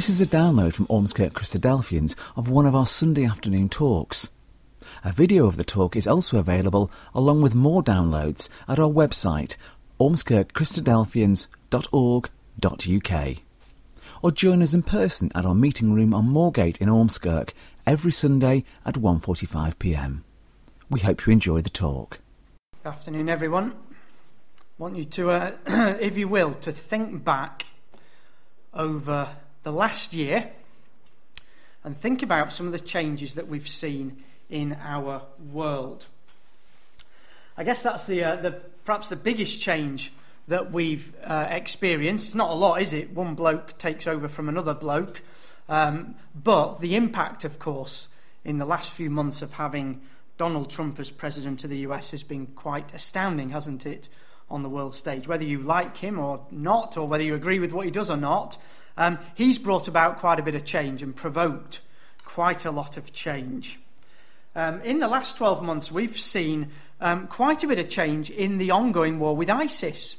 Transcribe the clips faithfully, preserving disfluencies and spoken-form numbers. This is a download from Ormskirk Christadelphians of one of our Sunday afternoon talks. A video of the talk is also available along with more downloads at our website ormskirk christadelphians dot org dot u k. Or join us in person at our meeting room on Moorgate in Ormskirk every Sunday at one forty-five p m. We hope you enjoy the talk. Good afternoon, everyone. I want you to, uh, if you will, to think back over the last year and think about some of the changes that we've seen in our world. I guess that's the, uh, the perhaps the biggest change that we've uh, experienced. It's not a lot, is it? One bloke takes over from another bloke. Um, but the impact, of course, in the last few months of having Donald Trump as president of the U S has been quite astounding, hasn't it, on the world stage? Whether you like him or not, or whether you agree with what he does or not, um, he's brought about quite a bit of change and provoked quite a lot of change. Um, in the last twelve months, we've seen um, quite a bit of change in the ongoing war with ISIS.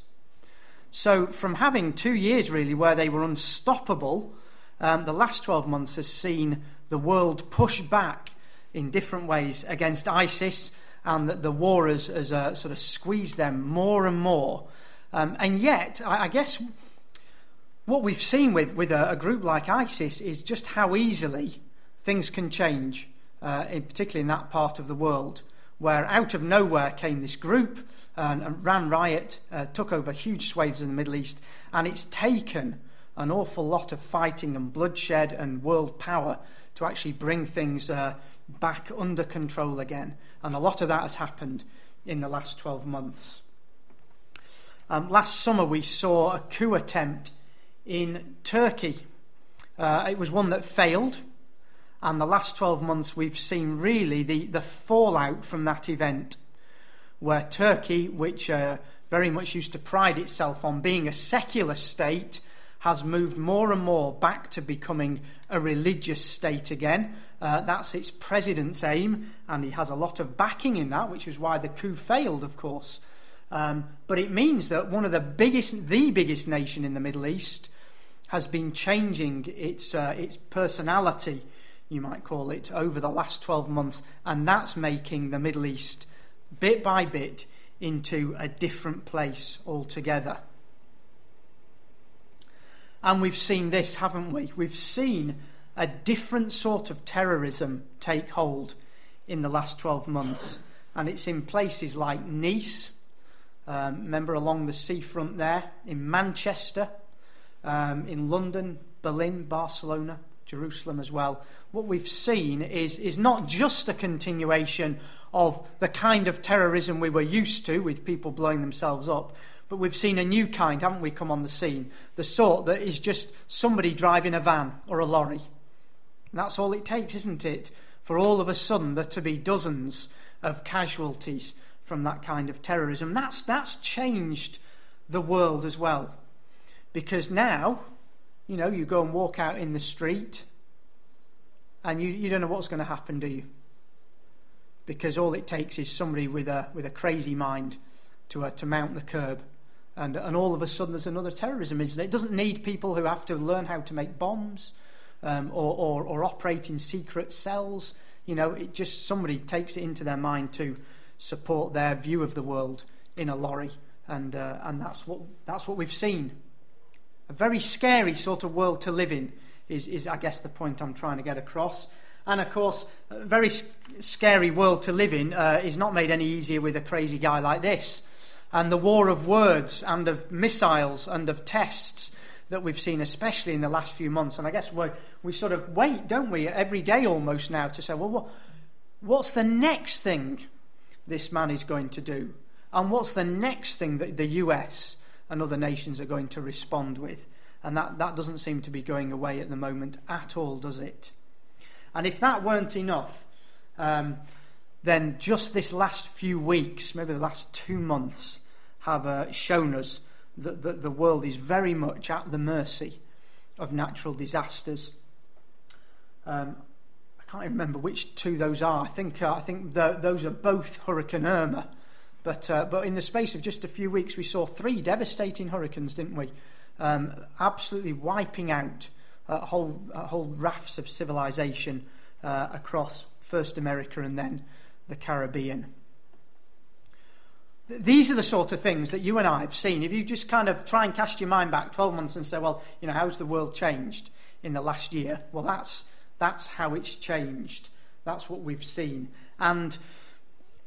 So from having two years, really, where they were unstoppable, um, the last twelve months has seen the world push back in different ways against ISIS, and that the war has, has uh, sort of squeezed them more and more. Um, and yet, I, I guess what we've seen with, with a, a group like ISIS is just how easily things can change. Uh, in, particularly in that part of the world, where out of nowhere came this group and, and ran riot, uh, took over huge swathes of the Middle East, and it's taken an awful lot of fighting and bloodshed and world power to actually bring things uh, back under control again. And a lot of that has happened in the last twelve months. Um, last summer we saw a coup attempt in Turkey. Uh, it was one that failed. And the last twelve months, we've seen really the, the fallout from that event, where Turkey, which uh, very much used to pride itself on being a secular state, has moved more and more back to becoming a religious state again. Uh, that's its president's aim, and he has a lot of backing in that, which is why the coup failed, of course. Um, but it means that one of the biggest, the biggest nation in the Middle East has been changing its uh, its personality, you might call it, over the last twelve months, and that's making the Middle East, bit by bit, into a different place altogether. And we've seen this, haven't we? We've seen a different sort of terrorism take hold in the last twelve months, and it's in places like Nice, um, remember along the seafront there, in Manchester, um, in London, Berlin, Barcelona, Jerusalem as well. What we've seen is, is not just a continuation of the kind of terrorism we were used to with people blowing themselves up, but we've seen a new kind, haven't we, come on the scene? The sort that is just somebody driving a van or a lorry. And that's all it takes, isn't it, for all of a sudden there to be dozens of casualties from that kind of terrorism. That's, that's changed the world as well, because now, you know, you go and walk out in the street and you, you don't know what's going to happen, do you? Because all it takes is somebody with a with a crazy mind to uh, to mount the curb. And, and all of a sudden there's another terrorism, isn't it? It doesn't need people who have to learn how to make bombs um, or, or, or operate in secret cells. You know, it just somebody takes it into their mind to support their view of the world in a lorry. And uh, and that's what that's what we've seen. A very scary sort of world to live in is, is, I guess, the point I'm trying to get across. And, of course, a very scary world to live in uh, is not made any easier with a crazy guy like this. And the war of words and of missiles and of tests that we've seen, especially in the last few months. And I guess we we sort of wait, don't we, every day almost now to say, well, what, what's the next thing this man is going to do? And what's the next thing that the U S and other nations are going to respond with? And that, that doesn't seem to be going away at the moment at all, does it? And if that weren't enough, um, then just this last few weeks, maybe the last two months, have uh, shown us that, that the world is very much at the mercy of natural disasters. Um, I can't even remember which two those are. I think uh, I think the, those are both Hurricane Irma. But uh, but in the space of just a few weeks, we saw three devastating hurricanes, didn't we? Um, absolutely wiping out uh, whole uh, whole rafts of civilization uh, across first America and then the Caribbean. These are the sort of things that you and I have seen. If you just kind of try and cast your mind back twelve months and say, well, you know, how's the world changed in the last year? Well, that's that's how it's changed. That's what we've seen. And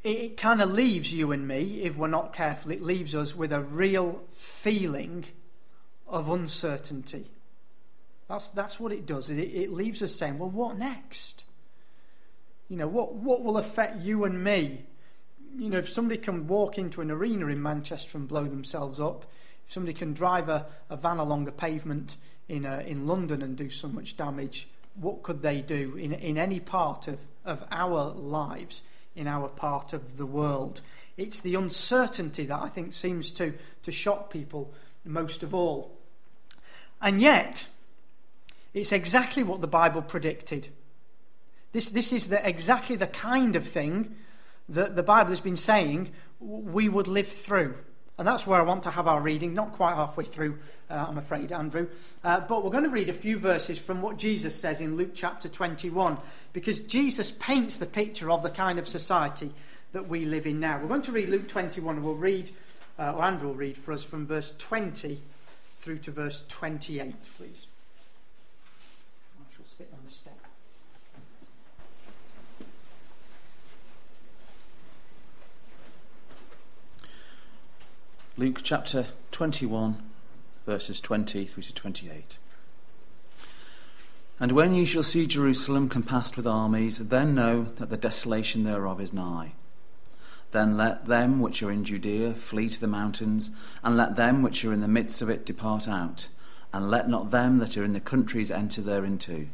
it, it kind of leaves you and me, if we're not careful, it leaves us with a real feeling of uncertainty. That's that's what it does. It, it leaves us saying, well, what next? You know, what, what will affect you and me? You know, if somebody can walk into an arena in Manchester and blow themselves up, if somebody can drive a, a van along a pavement in a, in London and do so much damage, what could they do in in any part of, of our lives, in our part of the world? It's the uncertainty that I think seems to, to shock people most of all. And yet, it's exactly what the Bible predicted. This this is the exactly the kind of thing that the Bible has been saying we would live through. And that's where I want to have our reading, not quite halfway through, uh, I'm afraid, Andrew. Uh, but we're going to read a few verses from what Jesus says in Luke chapter twenty-one, because Jesus paints the picture of the kind of society that we live in now. We're going to read Luke twenty-one, and we'll read, uh, or Andrew will read for us from verse twenty through to verse twenty-eight, please. I shall sit on the step. Luke chapter twenty-one, verses twenty through to twenty-eight. And when ye shall see Jerusalem compassed with armies, then know that the desolation thereof is nigh. Then let them which are in Judea flee to the mountains, and let them which are in the midst of it depart out, and let not them that are in the countries enter thereinto.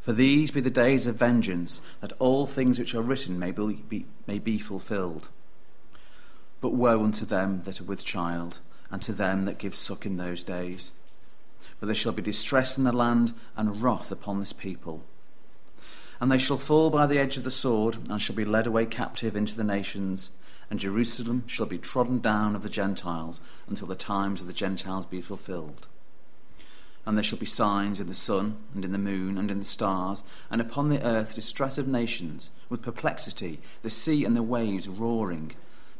For these be the days of vengeance, that all things which are written may be, may be fulfilled. But woe unto them that are with child, and to them that give suck in those days. For there shall be distress in the land, and wrath upon this people. And they shall fall by the edge of the sword, and shall be led away captive into the nations, and Jerusalem shall be trodden down of the Gentiles, until the times of the Gentiles be fulfilled. And there shall be signs in the sun, and in the moon, and in the stars, and upon the earth distress of nations, with perplexity, the sea and the waves roaring,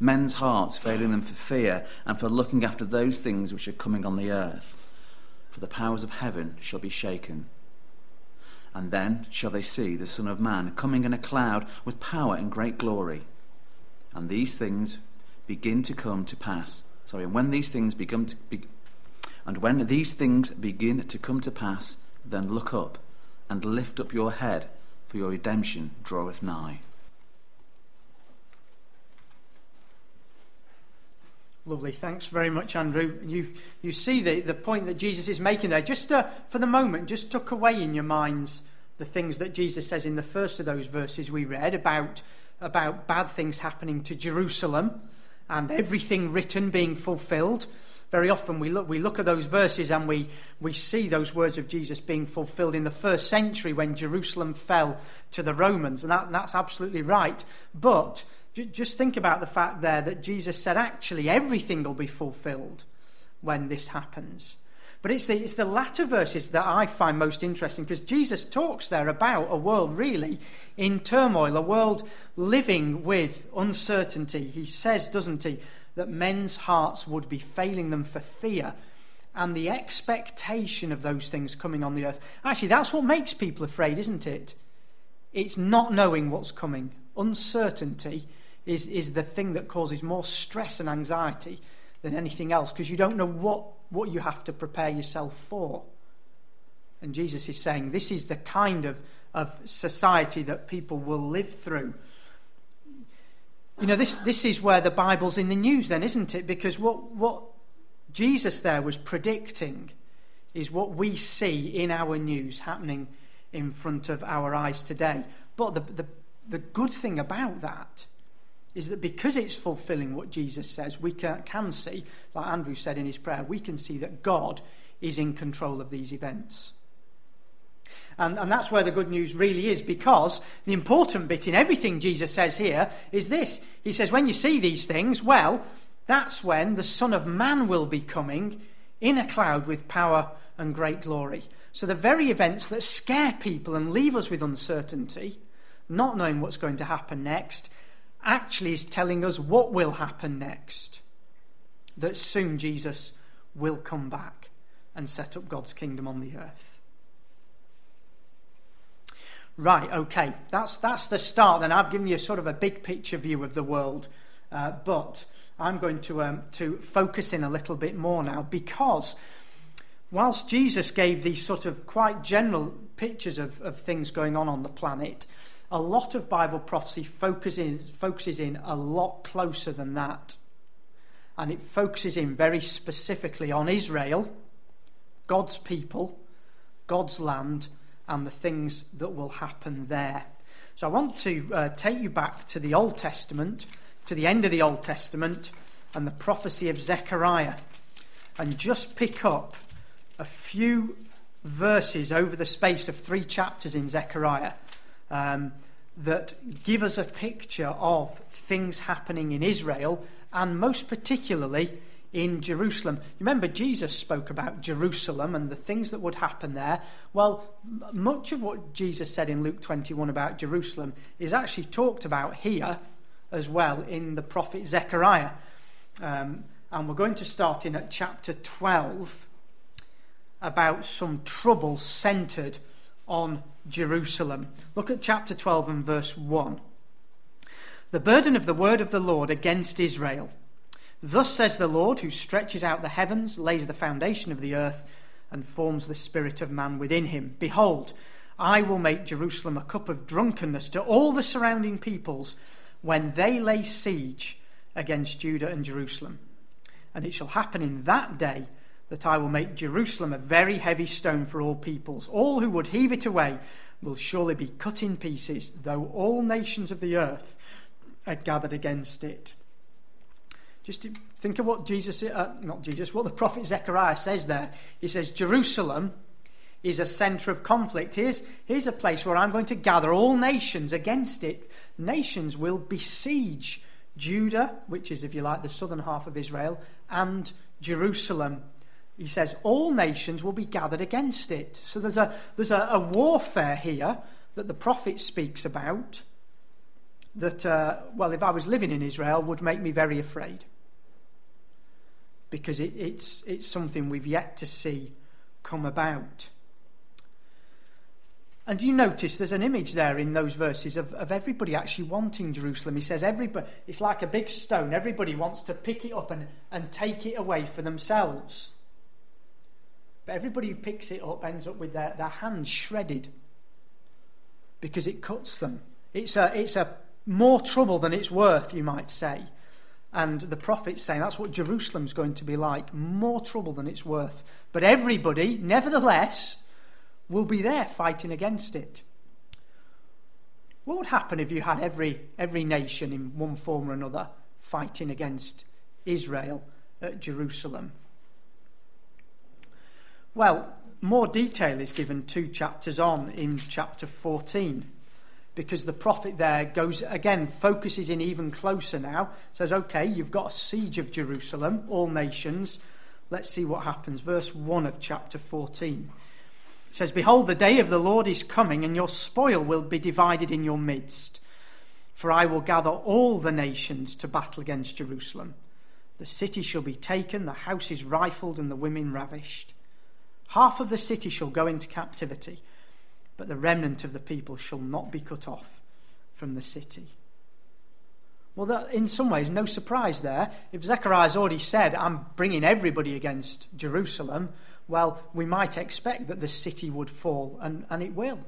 men's hearts failing them for fear and for looking after those things which are coming on the earth. For the powers of heaven shall be shaken. And then shall they see the Son of Man coming in a cloud with power and great glory. And these things begin to come to pass. Sorry, and when these things begin to be, and when these things begin to come to pass, then look up and lift up your head, for your redemption draweth nigh. Lovely, thanks very much, Andrew. You you see the, the point that Jesus is making there. Just uh, for the moment, just tuck away in your minds the things that Jesus says in the first of those verses we read about, about bad things happening to Jerusalem and everything written being fulfilled. Very often we look we look at those verses and we, we see those words of Jesus being fulfilled in the first century when Jerusalem fell to the Romans, and, that, and that's absolutely right. But just think about the fact there that Jesus said, actually, everything will be fulfilled when this happens. But it's the, it's the latter verses that I find most interesting, because Jesus talks there about a world really in turmoil, a world living with uncertainty. He says, doesn't he, that men's hearts would be failing them for fear and the expectation of those things coming on the earth. Actually, that's what makes people afraid, isn't it? It's not knowing what's coming. Uncertainty is, is the thing that causes more stress and anxiety than anything else, because you don't know what, what you have to prepare yourself for. And Jesus is saying this is the kind of, of society that people will live through. You know, this, this is where the Bible's in the news then, isn't it? Because what, what Jesus there was predicting is what we see in our news happening in front of our eyes today. But the, the The good thing about that is that because it's fulfilling what Jesus says, we can, can see, like Andrew said in his prayer, we can see that God is in control of these events. And, and that's where the good news really is, because the important bit in everything Jesus says here is this. He says, when you see these things, well, that's when the Son of Man will be coming in a cloud with power and great glory. So the very events that scare people and leave us with uncertainty, not knowing what's going to happen next, actually is telling us what will happen next. That soon Jesus will come back and set up God's kingdom on the earth. Right, okay, that's that's the start then. I've given you sort of a big picture view of the world, uh, but I'm going to um, to focus in a little bit more now, because whilst Jesus gave these sort of quite general pictures of, of things going on on the planet, a lot of Bible prophecy focuses, focuses in a lot closer than that. And it focuses in very specifically on Israel, God's people, God's land, and the things that will happen there. So I want to uh, take you back to the Old Testament, to the end of the Old Testament, and the prophecy of Zechariah, and just pick up a few verses over the space of three chapters in Zechariah um, that give us a picture of things happening in Israel, and most particularly in Jerusalem. Remember, Jesus spoke about Jerusalem and the things that would happen there. Well, much of what Jesus said in Luke twenty-one about Jerusalem is actually talked about here as well in the prophet Zechariah. Um, and we're going to start in at chapter twelve about some trouble centred on Jerusalem. Look at chapter twelve and verse one. The burden of the word of the Lord against Israel. Thus says the Lord, who stretches out the heavens, lays the foundation of the earth, and forms the spirit of man within him. Behold, I will make Jerusalem a cup of drunkenness to all the surrounding peoples when they lay siege against Judah and Jerusalem. And it shall happen in that day that I will make Jerusalem a very heavy stone for all peoples. All who would heave it away will surely be cut in pieces, though all nations of the earth are gathered against it. Just to think of what Jesus, uh, not Jesus, what the prophet Zechariah says there. He says, Jerusalem is a centre of conflict. Here's, here's a place where I'm going to gather all nations against it. Nations will besiege Judah, which is, if you like, the southern half of Israel, and Jerusalem. He says, all nations will be gathered against it. So there's a, there's a, a warfare here that the prophet speaks about that, uh, well, if I was living in Israel, would make me very afraid. Because it, it's it's something we've yet to see come about. And you notice there's an image there in those verses of, of everybody actually wanting Jerusalem. He says everybody, it's like a big stone. Everybody wants to pick it up and, and take it away for themselves. But everybody who picks it up ends up with their, their hands shredded because it cuts them. It's a, it's a more trouble than it's worth, you might say. And the prophet's saying that's what Jerusalem's going to be like, more trouble than it's worth. But everybody, nevertheless, will be there fighting against it. What would happen if you had every every nation in one form or another fighting against Israel at Jerusalem? Well, more detail is given two chapters on in chapter fourteen. Because the prophet there goes, again, focuses in even closer now. Says, okay, you've got a siege of Jerusalem, all nations. Let's see what happens. Verse one of chapter fourteen. It says, Behold, the day of the Lord is coming, and your spoil will be divided in your midst. For I will gather all the nations to battle against Jerusalem. The city shall be taken, the houses rifled, and the women ravished. Half of the city shall go into captivity, but the remnant of the people shall not be cut off from the city. Well, that, in some ways, no surprise there. If Zechariah's already said, I'm bringing everybody against Jerusalem, well, we might expect that the city would fall, and, and it will.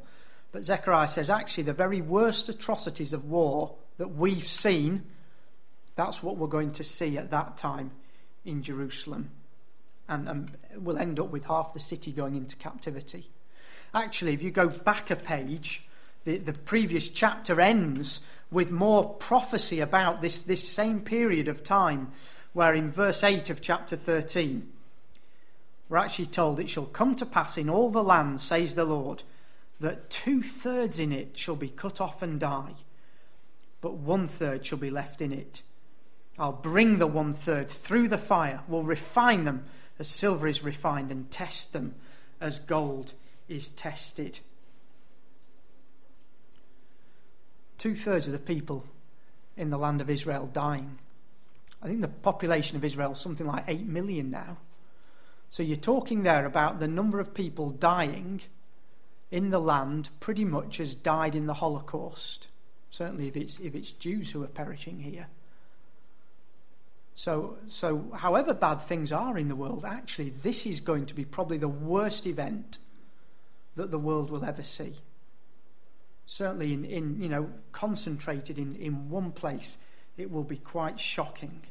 But Zechariah says, actually, the very worst atrocities of war that we've seen, that's what we're going to see at that time in Jerusalem. And, and we'll end up with half the city going into captivity. Actually, if you go back a page, the, the previous chapter ends with more prophecy about this, this same period of time, where in verse eight of chapter thirteen, we're actually told, It shall come to pass in all the land, says the Lord, that two-thirds in it shall be cut off and die, but one-third shall be left in it. I'll bring the one-third through the fire, will refine them as silver is refined, and test them as gold is tested. Two-thirds of the people in the land of Israel dying. I think the population of Israel is something like eight million now. So you're talking there about the number of people dying in the land pretty much as died in the Holocaust. Certainly if it's, if it's Jews who are perishing here. So, so however bad things are in the world, actually this is going to be probably the worst event that the world will ever see. Certainly in, in you know, concentrated in, in one place, it will be quite shocking.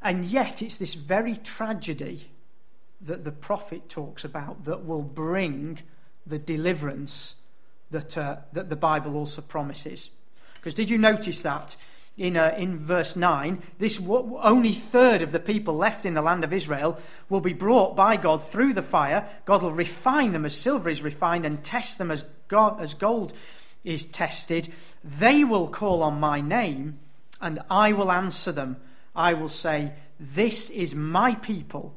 And yet it's this very tragedy that the prophet talks about that will bring the deliverance that uh, that the Bible also promises. Because did you notice that? In, uh, in verse nine, this w- only third of the people left in the land of Israel will be brought by God through the fire. God will refine them as silver is refined and test them as, God, as gold is tested. They will call on my name and I will answer them. I will say, this is my people.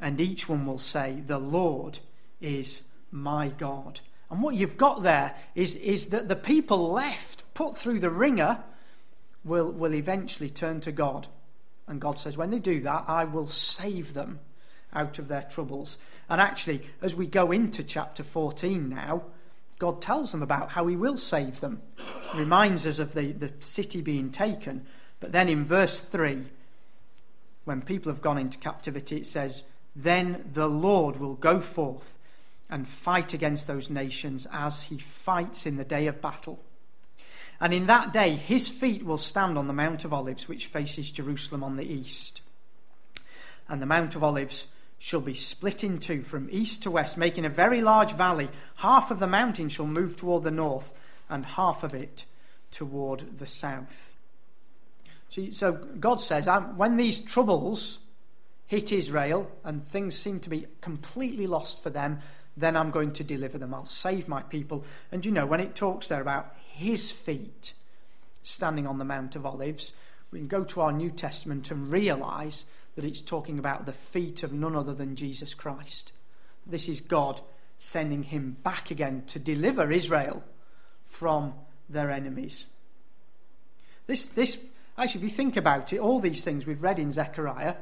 And each one will say, the Lord is my God. And what you've got there is, is that the people left, put through the ringer, will will eventually turn to God. And God says, when they do that, I will save them out of their troubles. And actually, as we go into chapter fourteen now, God tells them about how he will save them. Reminds us of the, the city being taken. But then in verse three, when people have gone into captivity, it says, then the Lord will go forth and fight against those nations as he fights in the day of battle. And in that day, his feet will stand on the Mount of Olives, which faces Jerusalem on the east. And the Mount of Olives shall be split in two from east to west, making a very large valley. Half of the mountain shall move toward the north, and half of it toward the south. So, so God says, when these troubles hit Israel, and things seem to be completely lost for them, then I'm going to deliver them. I'll save my people. And you know, when it talks there about his feet standing on the Mount of Olives, we can go to our New Testament and realise that it's talking about the feet of none other than Jesus Christ. This is God sending him back again to deliver Israel from their enemies. This, this actually, if you think about it, all these things we've read in Zechariah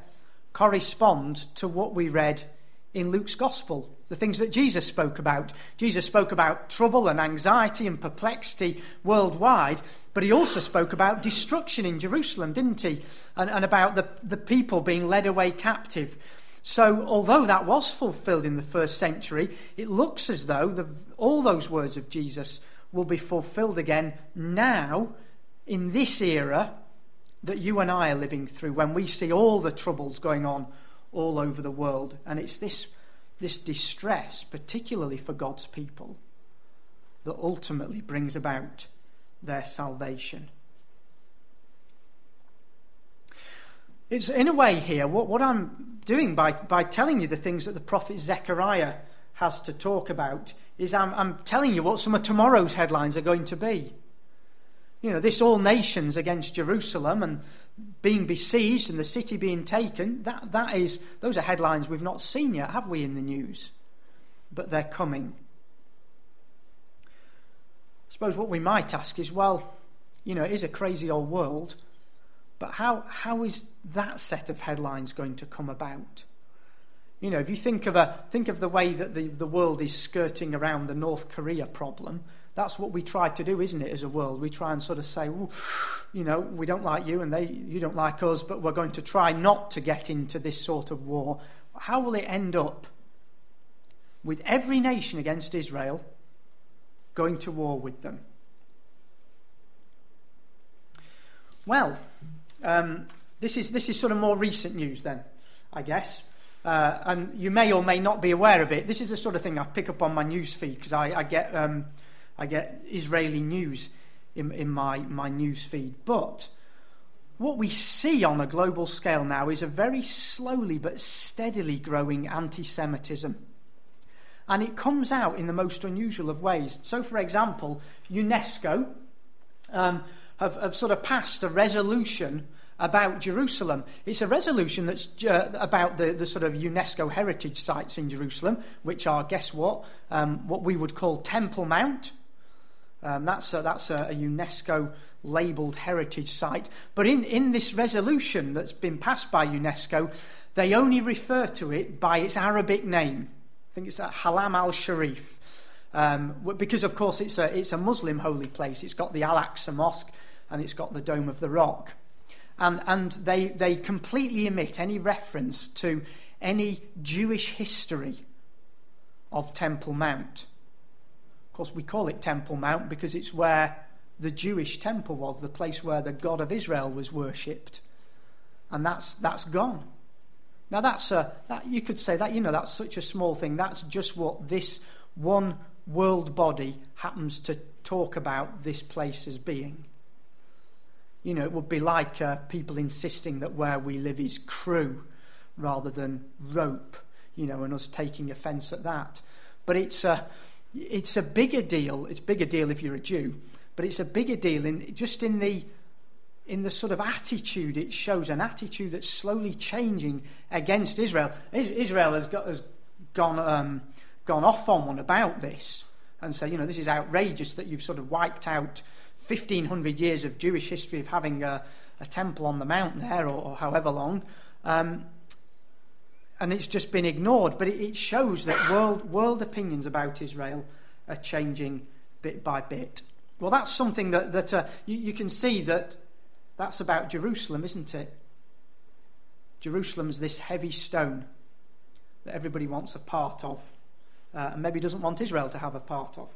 correspond to what we read in Luke's Gospel, the things that Jesus spoke about. Jesus spoke about trouble and anxiety and perplexity worldwide, but he also spoke about destruction in Jerusalem, didn't he? And, and about the, the people being led away captive. So although that was fulfilled in the first century, it looks as though the, all those words of Jesus will be fulfilled again now in this era that you and I are living through, when we see all the troubles going on all over the world. And it's this this distress, particularly for God's people, that ultimately brings about their salvation. It's in a way here, what, what I'm doing by, by telling you the things that the prophet Zechariah has to talk about is I'm, I'm telling you what some of tomorrow's headlines are going to be. You know, this all nations against Jerusalem and being besieged and the city being taken, that, that is, those are headlines we've not seen yet, have we, in the news? But they're coming. I suppose what we might ask is, well, you know, it is a crazy old world, but how how is that set of headlines going to come about? You know, if you think of a think of the way that the, the world is skirting around the North Korea problem. That's what we try to do, isn't it, as a world? We try and sort of say, well, you know, we don't like you and they, you don't like us, but we're going to try not to get into this sort of war. How will it end up with every nation against Israel going to war with them? Well, um, this is this is sort of more recent news then, I guess. Uh, and you may or may not be aware of it. This is the sort of thing I pick up on my news feed because I, I get... Um, I get Israeli news in, in my, my news feed. But what we see on a global scale now is a very slowly but steadily growing anti-Semitism. And it comes out in the most unusual of ways. So, for example, UNESCO um, have, have sort of passed a resolution about Jerusalem. It's a resolution that's uh, about the, the sort of UNESCO heritage sites in Jerusalem, which are, guess what, um, what we would call Temple Mount. Um, that's a, that's a, a UNESCO labelled heritage site. But in, in this resolution that's been passed by UNESCO, they only refer to it by its Arabic name. I think it's Al-Haram Al-Sharif. Um, because, of course, it's a, it's a Muslim holy place. It's got the Al-Aqsa Mosque and it's got the Dome of the Rock. And, and they, they completely omit any reference to any Jewish history of Temple Mount. Of course, we call it Temple Mount because it's where the Jewish temple was, the place where the God of Israel was worshipped. And that's that's gone. Now, that's a, that you could say that, you know, that's such a small thing. That's just what this one world body happens to talk about this place as being. You know, it would be like uh, people insisting that where we live is crew rather than rope, you know, and us taking offence at that. But it's a, it's a bigger deal. It's a bigger deal if you're a Jew, but it's a bigger deal in just in the in the sort of attitude it shows, an attitude that's slowly changing against Israel. Israel has got has gone um, gone off on one about this and say, you know, this is outrageous that you've sort of wiped out fifteen hundred years of Jewish history of having a, a temple on the mount there, or, or however long, um, and it's just been ignored. But it, it shows that world world opinions about Israel are changing bit by bit. Well, that's something that, that uh, you, you can see that that's about Jerusalem, isn't it? Jerusalem's this heavy stone that everybody wants a part of, uh, and maybe doesn't want Israel to have a part of.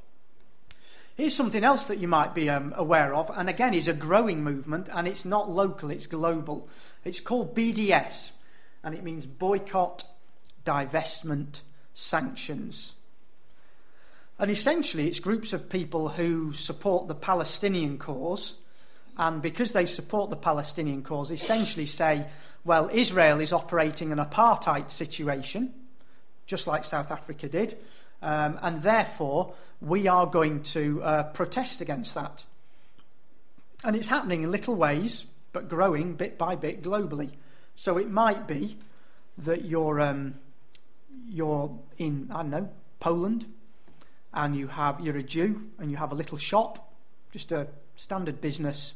Here's something else that you might be um, aware of, and again is a growing movement, and it's not local, it's global. It's called B D S, and it means Boycott, Divestment, Sanctions. And essentially it's groups of people who support the Palestinian cause, and because they support the Palestinian cause, essentially say, well, Israel is operating an apartheid situation, just like South Africa did, Um, and therefore, we are going to uh, protest against that. And it's happening in little ways, but growing bit by bit globally. So it might be that you're um, you're in, I don't know, Poland, and you have you're a Jew and you have a little shop, just a standard business,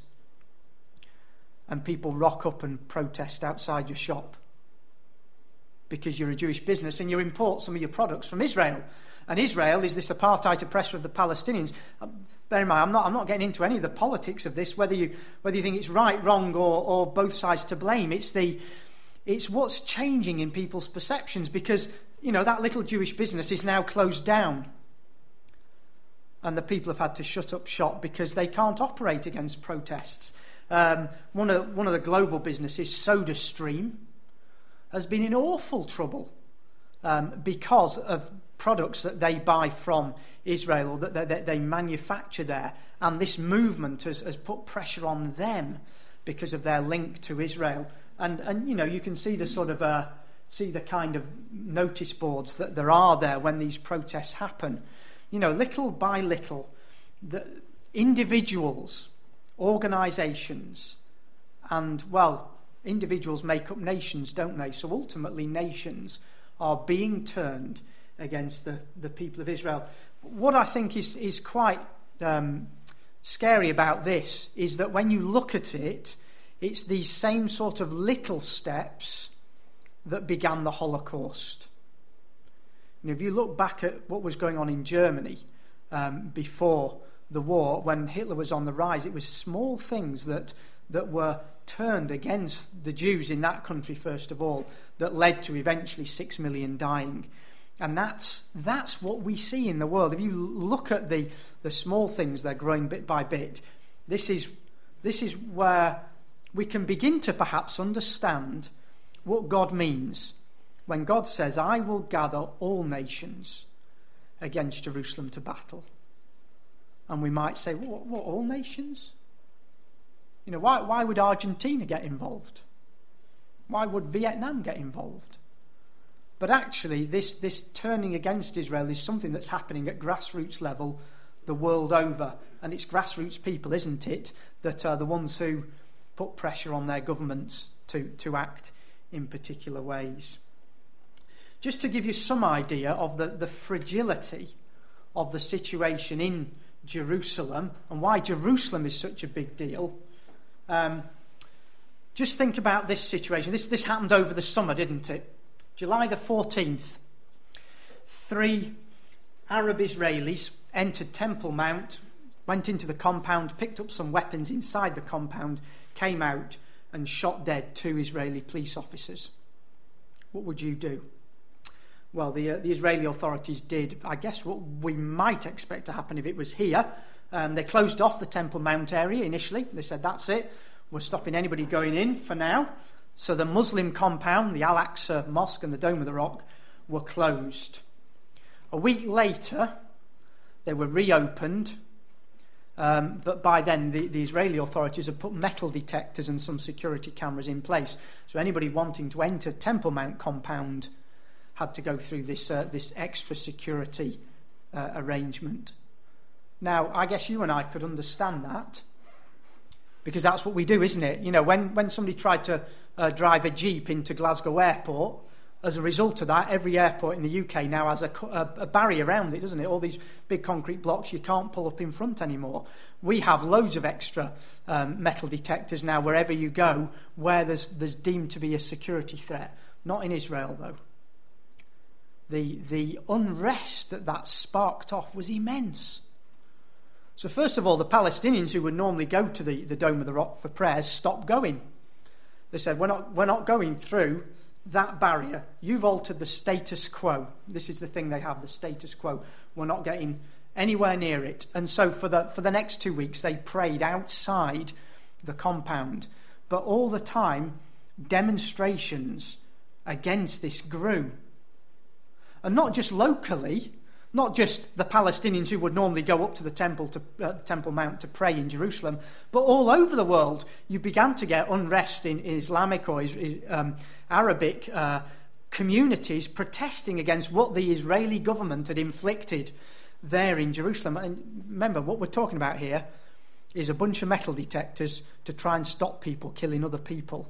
and people rock up and protest outside your shop because you're a Jewish business and you import some of your products from Israel. And Israel is this apartheid oppressor of the Palestinians. Bear in mind, I'm not, I'm not getting into any of the politics of this, whether you whether you think it's right, wrong, or, or both sides to blame. It's the it's what's changing in people's perceptions, because, you know, that little Jewish business is now closed down, and the people have had to shut up shop because they can't operate against protests. Um, one of one of the global businesses, SodaStream, has been in awful trouble um, because of products that they buy from Israel, or that they, they manufacture there, and this movement has, has put pressure on them because of their link to Israel. And and you know, you can see the sort of uh, see the kind of notice boards that there are there when these protests happen. You know, little by little, the individuals, organisations, and well, individuals make up nations, don't they? So ultimately, nations are being turned against the, the people of Israel. What I think is, is quite um, scary about this is that when you look at it, it's these same sort of little steps that began the Holocaust. You know, if you look back at what was going on in Germany um, before the war, when Hitler was on the rise, it was small things that that were turned against the Jews in that country, first of all, that led to eventually six million dying. And that's that's what we see in the world. If you look at the the small things, they're growing bit by bit. This is this is where we can begin to perhaps understand what God means when God says, "I will gather all nations against Jerusalem to battle." And we might say, "What? What? All nations? You know, why? Why would Argentina get involved? Why would Vietnam get involved?" But actually, this, this turning against Israel is something that's happening at grassroots level the world over. And it's grassroots people, isn't it, that are the ones who put pressure on their governments to, to act in particular ways. Just to give you some idea of the, the fragility of the situation in Jerusalem and why Jerusalem is such a big deal, um, just think about this situation. This, this happened over the summer, didn't it? July the fourteenth, three Arab Israelis entered Temple Mount, went into the compound, picked up some weapons inside the compound, came out and shot dead two Israeli police officers. What would you do? Well, the, uh, the Israeli authorities did, I guess, what we might expect to happen if it was here. Um, they closed off the Temple Mount area initially. They said, that's it. We're stopping anybody going in for now. So the Muslim compound, the Al-Aqsa Mosque and the Dome of the Rock were closed. A week later, they were reopened. Um, but by then, the, the Israeli authorities had put metal detectors and some security cameras in place. So anybody wanting to enter Temple Mount compound had to go through this uh, this extra security uh, arrangement. Now, I guess you and I could understand that, because that's what we do, isn't it? You know, when, when somebody tried to uh, drive a Jeep into Glasgow Airport, as a result of that, every airport in the U K now has a, a, a barrier around it, doesn't it? All these big concrete blocks you can't pull up in front anymore. We have loads of extra um, metal detectors now wherever you go where there's there's deemed to be a security threat. Not in Israel, though. The, the unrest that that sparked off was immense. So first of all, the Palestinians who would normally go to the, the Dome of the Rock for prayers stopped going. They said, we're not we're not going through that barrier. You've altered the status quo. This is the thing they have, the status quo. We're not getting anywhere near it. And so for the for the next two weeks, they prayed outside the compound. But all the time, demonstrations against this grew. And not just locally, not just the Palestinians who would normally go up to the temple to uh, the Temple Mount to pray in Jerusalem, but all over the world, you began to get unrest in Islamic or um, Arabic uh, communities protesting against what the Israeli government had inflicted there in Jerusalem. And remember, what we're talking about here is a bunch of metal detectors to try and stop people killing other people.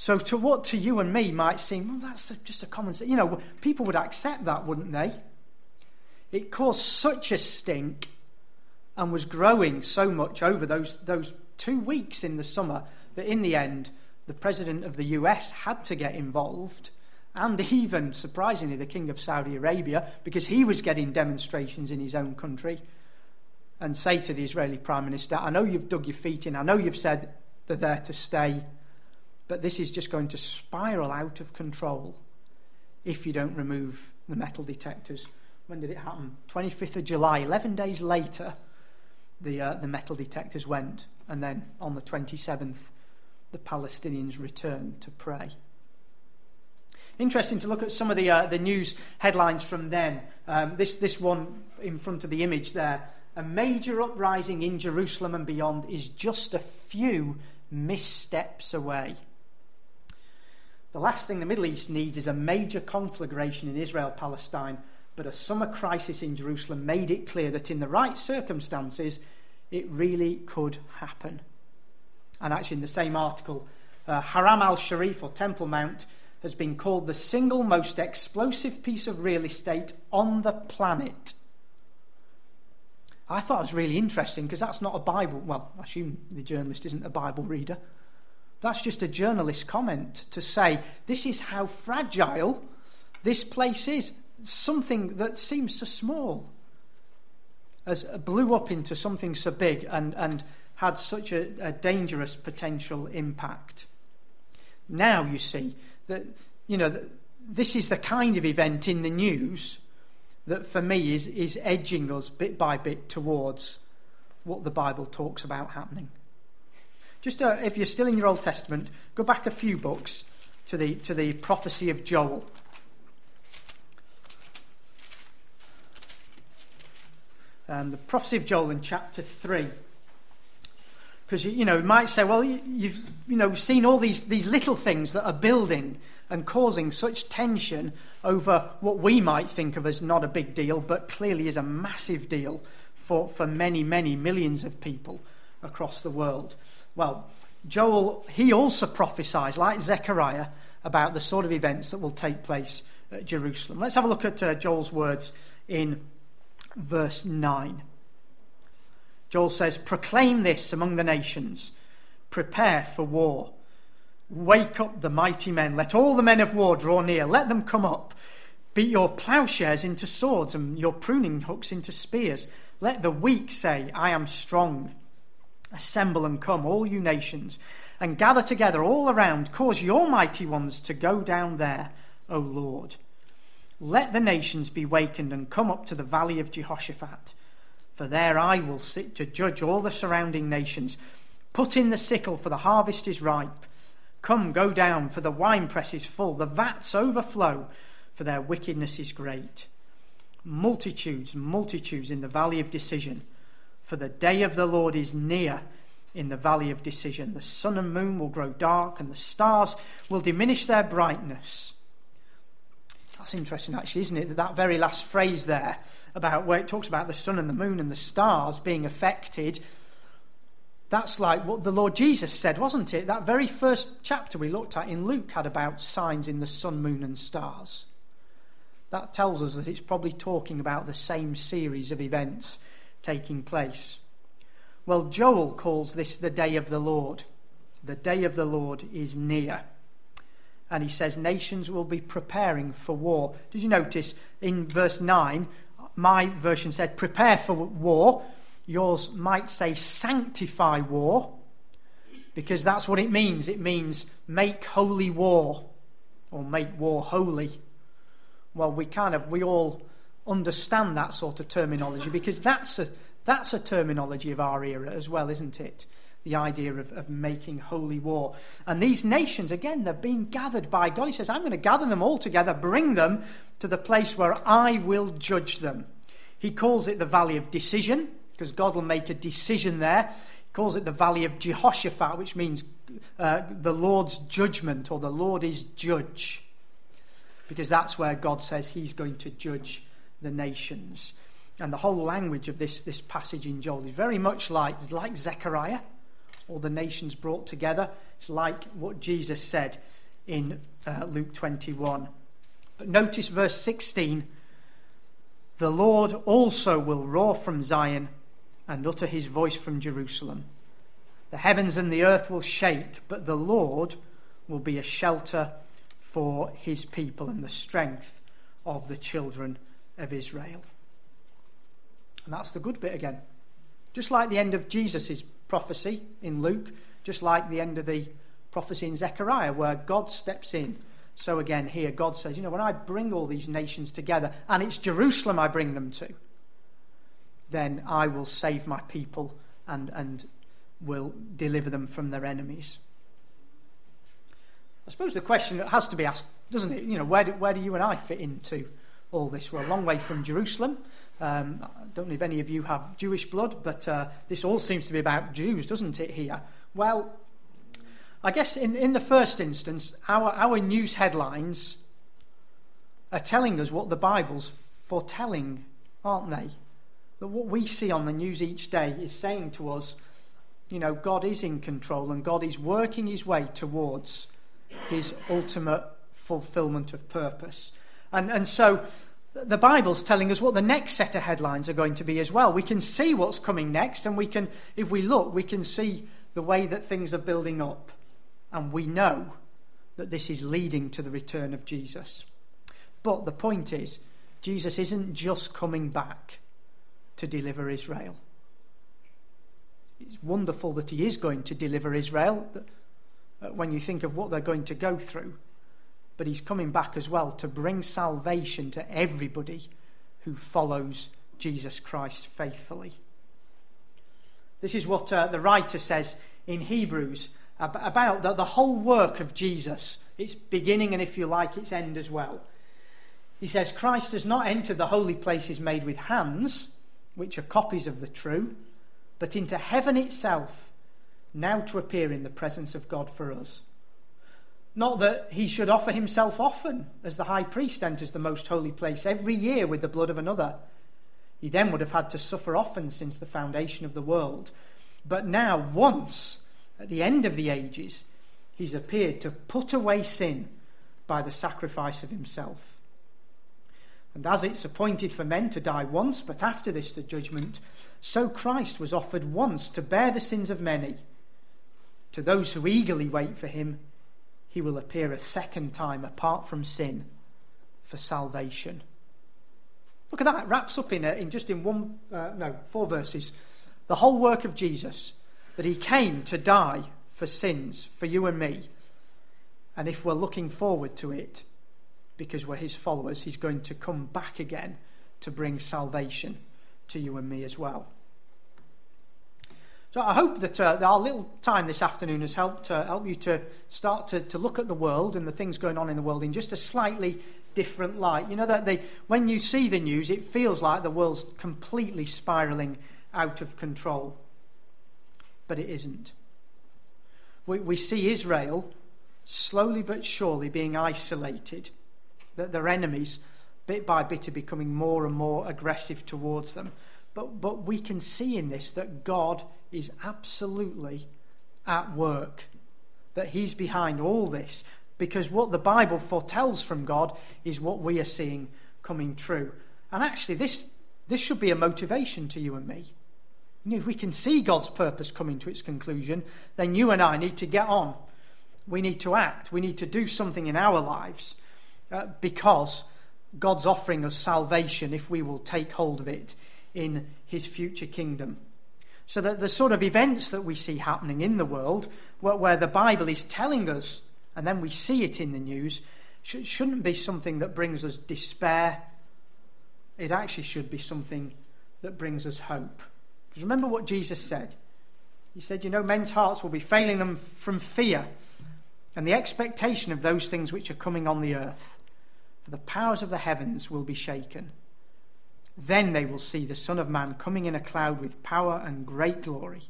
So to what to you and me might seem, well, that's just a common... You know, people would accept that, wouldn't they? It caused such a stink and was growing so much over those, those two weeks in the summer that in the end, the president of the U S had to get involved, and even, surprisingly, the king of Saudi Arabia, because he was getting demonstrations in his own country, and say to the Israeli prime minister, I know you've dug your feet in, I know you've said they're there to stay, but this is just going to spiral out of control if you don't remove the metal detectors. When did it happen? twenty-fifth of July, eleven days later, the uh, the metal detectors went, and then on the twenty-seventh, the Palestinians returned to pray. Interesting to look at some of the uh, the news headlines from then. Um, this this one in front of the image there, a major uprising in Jerusalem and beyond is just a few missteps away. The last thing the Middle East needs is a major conflagration in Israel-Palestine, but a summer crisis in Jerusalem made it clear that in the right circumstances, it really could happen. And actually in the same article, uh, Haram Al-Sharif, or Temple Mount, has been called the single most explosive piece of real estate on the planet. I thought it was really interesting because that's not a Bible... Well, I assume the journalist isn't a Bible reader. That's just a journalist comment to say, this is how fragile this place is. Something that seems so small as blew up into something so big and, and had such a, a dangerous potential impact. Now you see that, you know, this is the kind of event in the news that for me is, is edging us bit by bit towards what the Bible talks about happening. Just uh, if you're still in your Old Testament, go back a few books to the to the prophecy of Joel. Um, the prophecy of Joel in chapter three, because you, you know you might say, well, you, you've you know we've seen all these these little things that are building and causing such tension over what we might think of as not a big deal, but clearly is a massive deal for for many many millions of people across the world. Well, Joel, he also prophesies, like Zechariah, about the sort of events that will take place at Jerusalem. Let's have a look at uh, Joel's words in verse nine. Joel says, "Proclaim this among the nations, prepare for war. Wake up the mighty men, let all the men of war draw near, let them come up. Beat your plowshares into swords and your pruning hooks into spears. Let the weak say, I am strong. Assemble and come, all you nations, and gather together all around. Cause your mighty ones to go down there, O Lord. Let the nations be wakened and come up to the Valley of Jehoshaphat. For there I will sit to judge all the surrounding nations. Put in the sickle, for the harvest is ripe. Come, go down, for the winepress is full. The vats overflow, for their wickedness is great. Multitudes, multitudes in the valley of decision, for the day of the Lord is near in the valley of decision. The sun and moon will grow dark, and the stars will diminish their brightness." That's interesting, actually, isn't it? That very last phrase there, about where it talks about the sun and the moon and the stars being affected. That's like what the Lord Jesus said, wasn't it? That very first chapter we looked at in Luke had about signs in the sun, moon, and stars. That tells us that it's probably talking about the same series of events taking place. Well, Joel calls this the day of the Lord. The day of the Lord is near. And he says nations will be preparing for war. Did you notice in verse nine, my version said prepare for war. Yours might say sanctify war, because that's what it means. It means make holy war, or make war holy. Well, we kind of, we all understand that sort of terminology, because that's a, that's a terminology of our era as well, isn't it? The idea of, of making holy war. And these nations, again, they're being gathered by God. He says, I'm going to gather them all together, bring them to the place where I will judge them. He calls it the Valley of Decision, because God will make a decision there. He calls it the Valley of Jehoshaphat, which means uh, the Lord's judgment, or the Lord is judge, because that's where God says he's going to judge the nations. And the whole language of this, this passage in Joel is very much like, like Zechariah, all the nations brought together. It's like what Jesus said in uh, Luke twenty-one. But notice verse sixteen, "The Lord also will roar from Zion and utter his voice from Jerusalem. The heavens and the earth will shake, but the Lord will be a shelter for his people and the strength of the children of Israel." And that's the good bit again. Just like the end of Jesus' prophecy in Luke, just like the end of the prophecy in Zechariah where God steps in. So again here God says, you know, when I bring all these nations together, and it's Jerusalem I bring them to, then I will save my people and, and will deliver them from their enemies. I suppose the question that has to be asked, doesn't it? You know, where do, where do you and I fit into all this? We're a long way from Jerusalem. Um, I don't know if any of you have Jewish blood, but uh, this all seems to be about Jews, doesn't it, here? Well, I guess in, in the first instance, our, our news headlines are telling us what the Bible's foretelling, aren't they? That what we see on the news each day is saying to us, you know, God is in control and God is working his way towards his ultimate fulfillment of purpose. And and so the Bible's telling us what the next set of headlines are going to be as well. We can see what's coming next, and we can, if we look, we can see the way that things are building up. And we know that this is leading to the return of Jesus. But the point is, Jesus isn't just coming back to deliver Israel. It's wonderful that he is going to deliver Israel, when you think of what they're going to go through, but he's coming back as well to bring salvation to everybody who follows Jesus Christ faithfully. This is what uh, the writer says in Hebrews ab- about the, the whole work of Jesus, its beginning and, if you like, its end as well. He says, "Christ has not entered the holy places made with hands, which are copies of the true, but into heaven itself, now to appear in the presence of God for us. Not that he should offer himself often, as the high priest enters the most holy place every year with the blood of another. He then would have had to suffer often since the foundation of the world. But now, once at the end of the ages, he's appeared to put away sin by the sacrifice of himself. And as it's appointed for men to die once, but after this the judgment, so Christ was offered once to bear the sins of many. To those who eagerly wait for him, he will appear a second time apart from sin for salvation. Look at that, it wraps up in, a, in just in one, uh, no, four verses. The whole work of Jesus, that he came to die for sins, for you and me. And if we're looking forward to it, because we're his followers, he's going to come back again to bring salvation to you and me as well. So I hope that, uh, that our little time this afternoon has helped uh, help you to start to, to look at the world and the things going on in the world in just a slightly different light. You know, that they, when you see the news, it feels like the world's completely spiralling out of control. But it isn't. We, we see Israel slowly but surely being isolated, that their enemies bit by bit are becoming more and more aggressive towards them. But, but we can see in this that God is absolutely at work, that he's behind all this, because what the Bible foretells from God is what we are seeing coming true. And actually, this this should be a motivation to you and me. You know, if we can see God's purpose coming to its conclusion, then you and I need to get on. We need to act. We need to do something in our lives, uh, because God's offering us salvation if we will take hold of it in his future kingdom. So that the sort of events that we see happening in the world, where, where the Bible is telling us, and then we see it in the news, sh- shouldn't be something that brings us despair. It actually should be something that brings us hope. Because remember what Jesus said. He said, you know, men's hearts will be failing them from fear and the expectation of those things which are coming on the earth. For the powers of the heavens will be shaken. Then they will see the Son of Man coming in a cloud with power and great glory.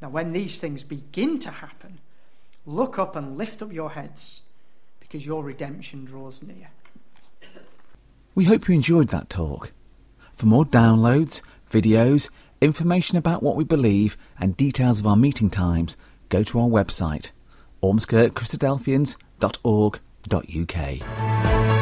Now when these things begin to happen, look up and lift up your heads, because your redemption draws near. We hope you enjoyed that talk. For more downloads, videos, information about what we believe and details of our meeting times, go to our website, ormskirk christadelphians dot org dot U K.